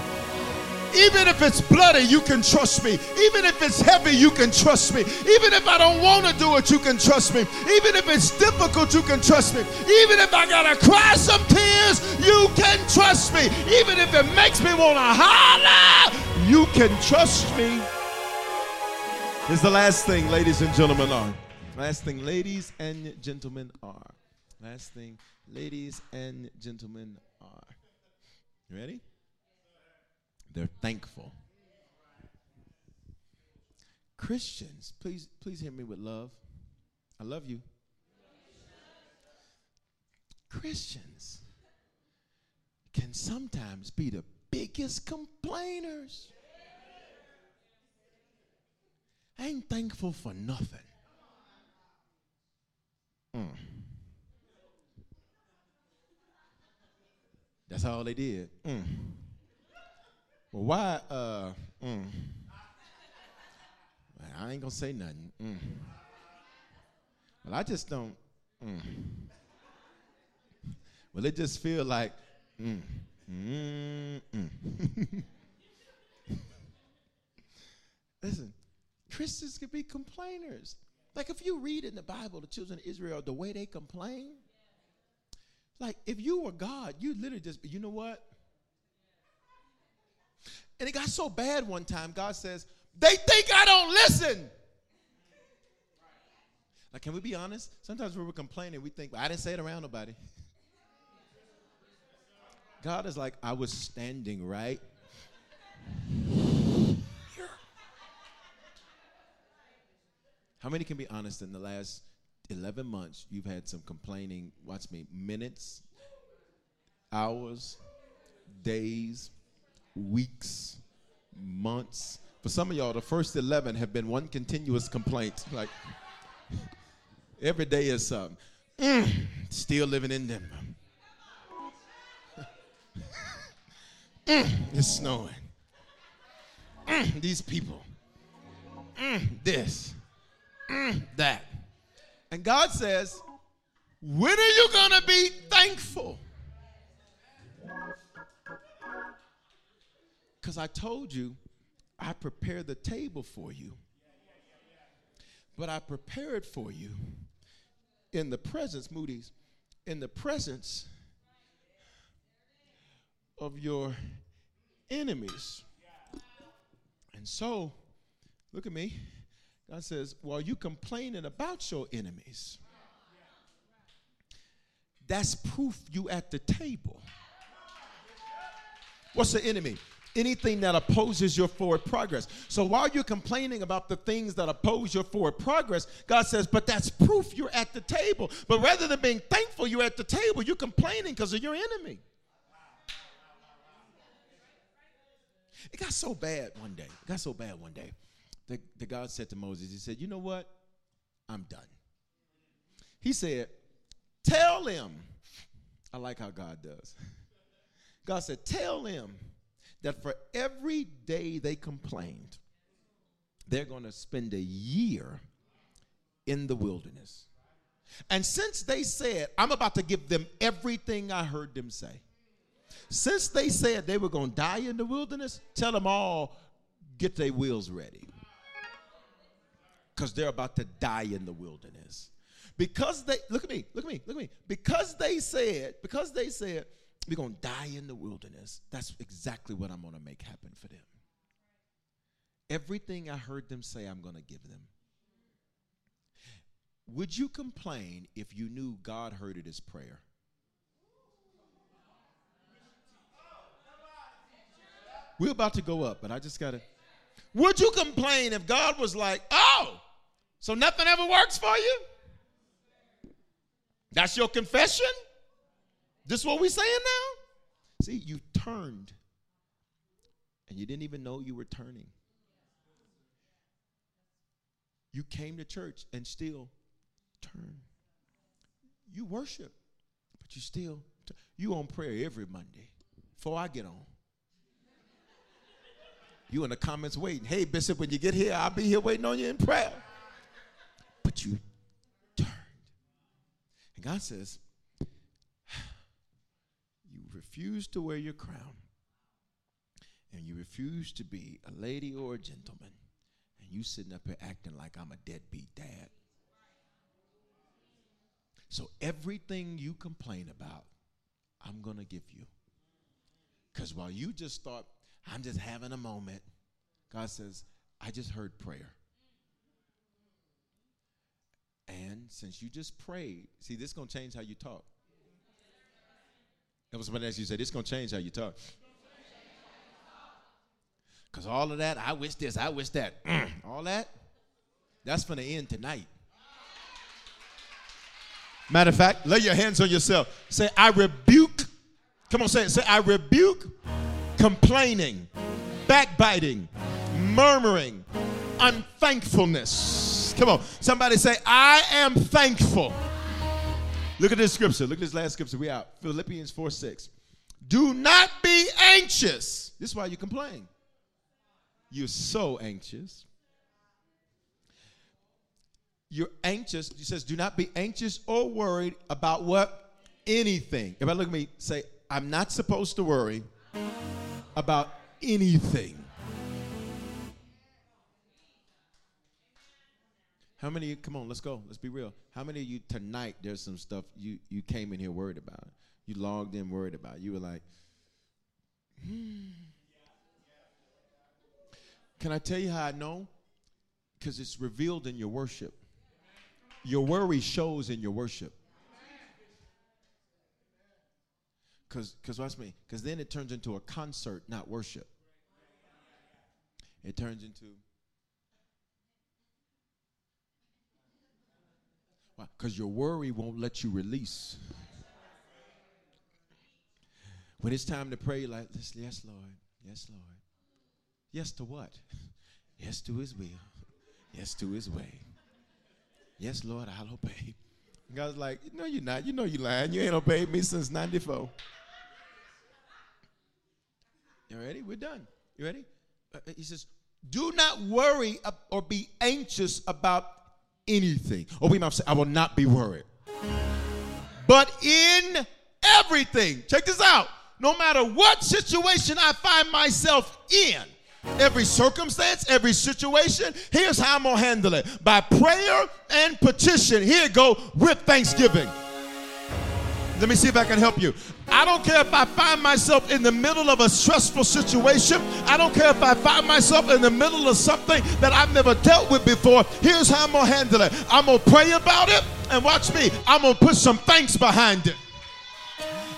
Even if it's bloody, you can trust me. Even if it's heavy, you can trust me. Even if I don't want to do it, you can trust me. Even if it's difficult, you can trust me. Even if I got to cry some tears, you can trust me. Even if it makes me want to holler, you can trust me. This is the last thing, ladies and gentlemen, are. Last thing, ladies and gentlemen, are. Last thing, ladies and gentlemen, are. You ready? They're thankful. Christians, please, please hear me with love. I love you. Christians can sometimes be the biggest complainers. I ain't thankful for nothing. Mm. That's all they did. Mm. Well, why, uh, mm. well, I ain't gonna say nothing. Mm. Well, I just don't, mm. Well, it just feel like, mm, mm, mm. Listen, Christians can be complainers. Like, if you read in the Bible, the children of Israel, the way they complain, like, if you were God, you literally just, you know what? And it got so bad one time, God says, they think I don't listen. Like, can we be honest? Sometimes when we're complaining, we think, well, I didn't say it around nobody. God is like, I was standing right here. How many can be honest in the last eleven months, you've had some complaining, watch me, minutes, hours, days, weeks, months. For some of y'all, the first eleven have been one continuous complaint. Like, every day is something. Mm, still living in them. Mm, it's snowing. Mm, these people. Mm, this. Mm, that. And God says, when are you going to be thankful? Because I told you, I prepared the table for you. But I prepared for you in the presence, Moody's, in the presence of your enemies. And so, look at me. God says, while you complaining about your enemies, that's proof you at the table. What's the enemy? Anything that opposes your forward progress. So while you're complaining about the things that oppose your forward progress, God says, but that's proof you're at the table. But rather than being thankful you're at the table, you're complaining because of your enemy. It got so bad one day. It got so bad one day. The, the God said to Moses, he said, you know what? I'm done. He said, tell them. I like how God does. God said, tell them that for every day they complained, they're going to spend a year in the wilderness. And since they said, I'm about to give them everything I heard them say. Since they said they were going to die in the wilderness, tell them all, get their wheels ready. Because they're about to die in the wilderness. Because they, look at me, look at me, look at me. Because they said, because they said, we're going to die in the wilderness. That's exactly what I'm going to make happen for them. Everything I heard them say, I'm going to give them. Would you complain if you knew God heard it as prayer? We're about to go up, but I just got to. Would you complain if God was like, oh, so nothing ever works for you? That's your confession? This is what we're saying now? See, you turned, and you didn't even know you were turning. You came to church and still turn. You worship, but you still, t- you on prayer every Monday before I get on. You in the comments waiting. Hey, Bishop, when you get here, I'll be here waiting on you in prayer. But you turned. And God says, you refuse to wear your crown, and you refuse to be a lady or a gentleman, and you sitting up here acting like I'm a deadbeat dad. So everything you complain about, I'm going to give you. Because while you just thought, I'm just having a moment, God says, I just heard prayer. And since you just prayed, see, this is going to change how you talk. That was somebody else you said, this is going to change how you talk. Because all of that, I wish this, I wish that, mm, all that, that's going to end tonight. Matter of fact, lay your hands on yourself. Say, I rebuke. Come on, say it. Say, I rebuke complaining, backbiting, murmuring, unthankfulness. Come on. Somebody say, I am thankful. Look at this scripture. Look at this last scripture. We out. Philippians four six. Do not be anxious. This is why you complain. You're so anxious. You're anxious. He says, do not be anxious or worried about what? Anything. If I look at me, say, I'm not supposed to worry about anything. How many of you, come on, let's go. Let's be real. How many of you tonight, there's some stuff you, you came in here worried about? You logged in worried about. You were like, hmm. Can I tell you how I know? Because it's revealed in your worship. Your worry shows in your worship. Because watch me. Because then it turns into a concert, not worship. It turns into. Why? Because your worry won't let you release. When it's time to pray, you're like, yes, Lord. Yes, Lord. Yes to what? Yes to his will. Yes to his way. Yes, Lord, I'll obey. And God's like, no, you're not. You know you're lying. You ain't obeyed me since ninety-four. You ready? We're done. You ready? Uh, he says, do not worry or be anxious about anything. Or we might say, I will not be worried. But in everything, check this out. No matter what situation I find myself in, every circumstance, every situation, here's how I'm going to handle it. By prayer and petition. Here it go with thanksgiving. Let me see if I can help you. I don't care if I find myself in the middle of a stressful situation. I don't care if I find myself in the middle of something that I've never dealt with before. Here's how I'm going to handle it. I'm going to pray about it, and watch me. I'm going to put some thanks behind it.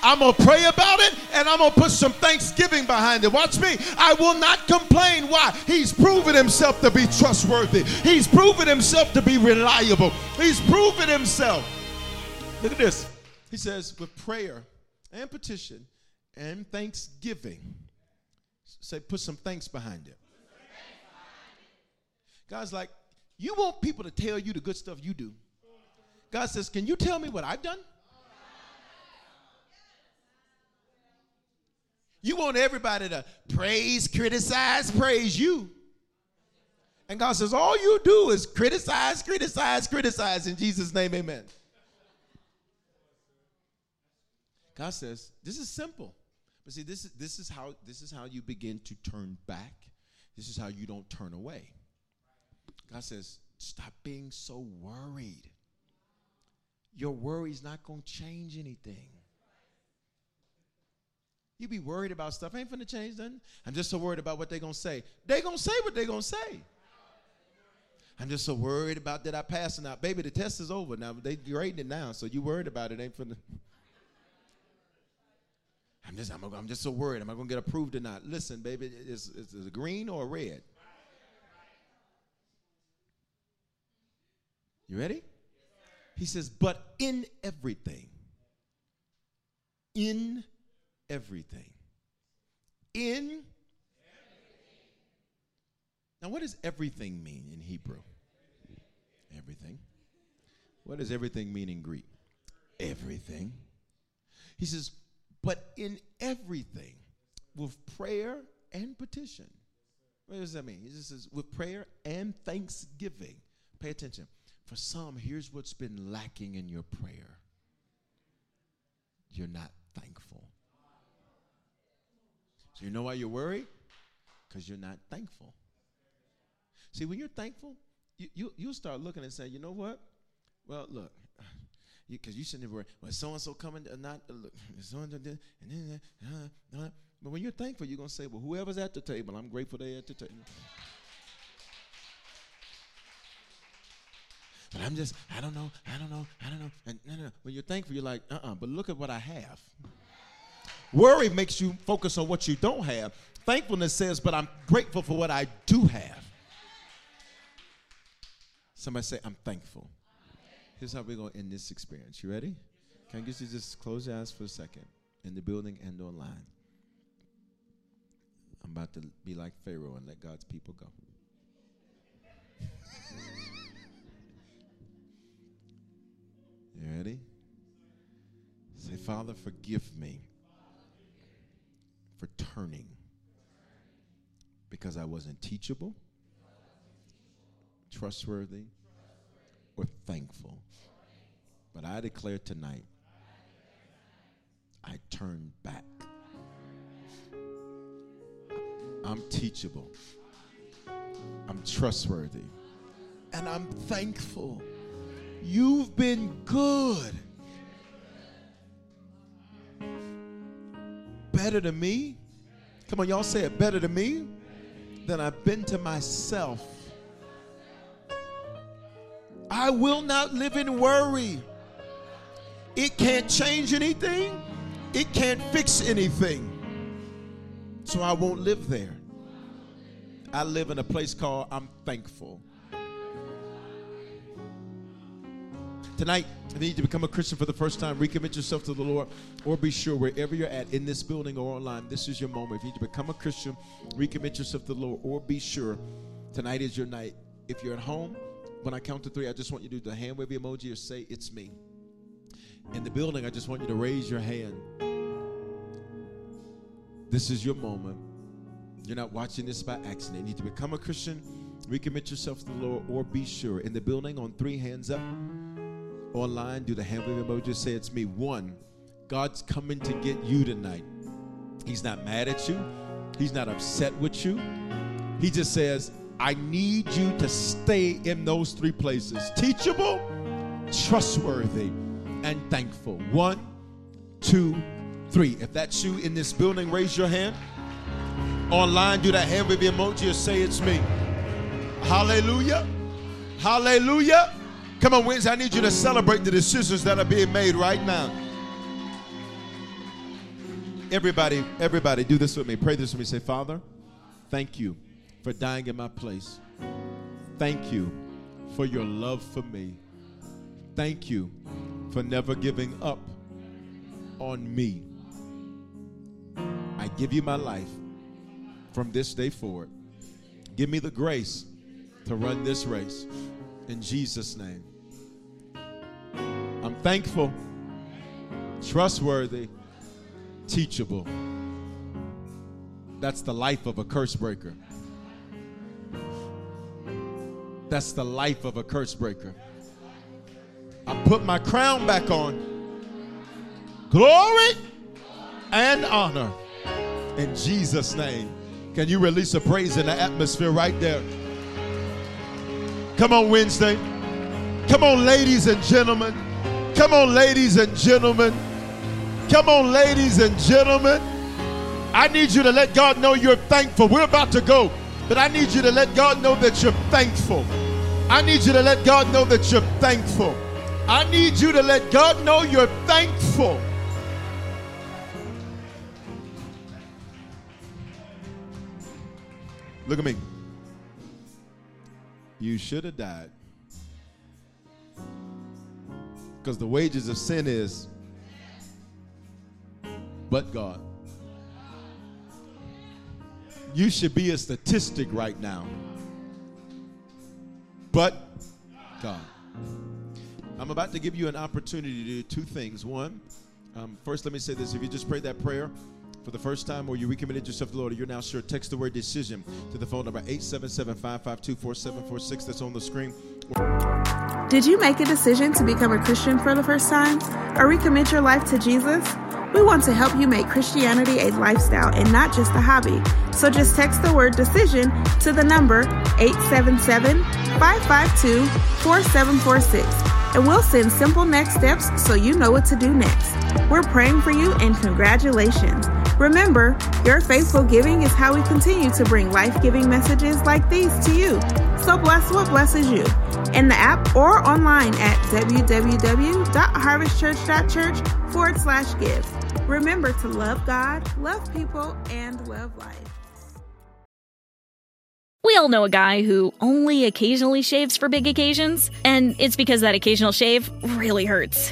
I'm going to pray about it, and I'm going to put some thanksgiving behind it. Watch me. I will not complain. Why? He's proven himself to be trustworthy. He's proven himself to be reliable. He's proven himself. Look at this. He says, with prayer and petition and thanksgiving. Say, put some thanks behind it. God's like, you want people to tell you the good stuff you do. God says, can you tell me what I've done? You want everybody to praise, criticize, praise you. And God says, all you do is criticize, criticize, criticize. In Jesus' name, amen. God says, this is simple. But see, this is this is how this is how you begin to turn back. This is how you don't turn away. God says, stop being so worried. Your worry is not going to change anything. You be worried about stuff. I ain't finna change nothing. I'm just so worried about what they're going to say. They're going to say what they're going to say. I'm just so worried about that I passed and out. Baby, the test is over now. They're grading it now, so you worried about it. Ain't finna. I'm just, I'm, I'm just so worried. Am I going to get approved or not? Listen, baby, is it a green or a red? You ready? He says, but in everything, in everything. Everything. In everything. Now, what does everything mean in Hebrew? Everything. What does everything mean in Greek? Everything. He says, but in everything, with prayer and petition. What does that mean? He just says, with prayer and thanksgiving. Pay attention. For some, here's what's been lacking in your prayer. You're not thankful. So you know why you're worried? Because you're not thankful. See, when you're thankful, you, you, you'll start looking and saying, you know what? Well, look, because you, you shouldn't worry. Well, so-and-so coming, uh, not, uh, look, so-and-so did, and then, uh, uh, but when you're thankful, you're going to say, well, whoever's at the table, I'm grateful they're at the table. But I'm just, I don't know, I don't know, I don't know. And no, no, no. When you're thankful, you're like, uh-uh, but look at what I have. Worry makes you focus on what you don't have. Thankfulness says, but I'm grateful for what I do have. Somebody say, I'm thankful. Here's how we're going to end this experience. You ready? Can I get you to just close your eyes for a second in the building and online? I'm about to be like Pharaoh and let God's people go. You ready? Say, Father, forgive me for turning because I wasn't teachable, trustworthy, or thankful. But I declare tonight, I turn back. I'm teachable. I'm trustworthy. And I'm thankful. You've been good. Better to me. Come on, y'all say it. Better to me than I've been to myself. I will not live in worry. It can't change anything. It can't fix anything. So I won't live there. I live in a place called I'm thankful. Tonight, if you need to become a Christian for the first time, recommit yourself to the Lord, or be sure wherever you're at, in this building or online, this is your moment. If you need to become a Christian, recommit yourself to the Lord, or be sure tonight is your night. If you're at home, when I count to three, I just want you to do the hand wave emoji or say, it's me. In the building, I just want you to raise your hand. This is your moment. You're not watching this by accident. You need to become a Christian, recommit yourself to the Lord, or be sure. In the building, on three, hands up. Online, do the hand wave emoji. Say it's me. One, God's coming to get you tonight. He's not mad at you. He's not upset with you. He just says, I need you to stay in those three places. Teachable, trustworthy, and thankful. One, two, three. If that's you in this building, raise your hand. Online, do that hand wave emoji or say it's me. Hallelujah. Hallelujah. Come on, Wednesday, I need you to celebrate the decisions that are being made right now. Everybody, everybody, do this with me. Pray this with me. Say, Father, thank you for dying in my place. Thank you for your love for me. Thank you for never giving up on me. I give you my life from this day forward. Give me the grace to run this race. In Jesus' name. I'm thankful, trustworthy, teachable. That's the life of a curse breaker. That's the life of a curse breaker. I put my crown back on. Glory and honor. In Jesus' name. Can you release a praise in the atmosphere right there? Come on, Wednesday. Come on, ladies and gentlemen. Come on, ladies and gentlemen. Come on, ladies and gentlemen. I need you to let God know you're thankful. We're about to go, but I need you to let God know that you're thankful. I need you to let God know that you're thankful. I need you to let God know you're thankful. Look at me. You should have died. Because the wages of sin is but God. You should be a statistic right now. But God. I'm about to give you an opportunity to do two things. One, um, first let me say this. If you just prayed that prayer for the first time, or you recommitted yourself to the Lord, or you're now sure, text the word decision to the phone number eight seven seven, five five two, four seven four six that's on the screen. Did you make a decision to become a Christian for the first time or recommit your life to Jesus? We want to help you make Christianity a lifestyle and not just a hobby. So just text the word decision to the number eight seven seven, five five two, four seven four six and we'll send simple next steps so you know what to do next. We're praying for you, and congratulations. Remember, your faithful giving is how we continue to bring life-giving messages like these to you. So bless what blesses you. In the app or online at www.harvestchurch.church forward slash give. Remember to love God, love people, and love life. We all know a guy who only occasionally shaves for big occasions, and it's because that occasional shave really hurts.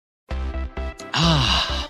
Ah,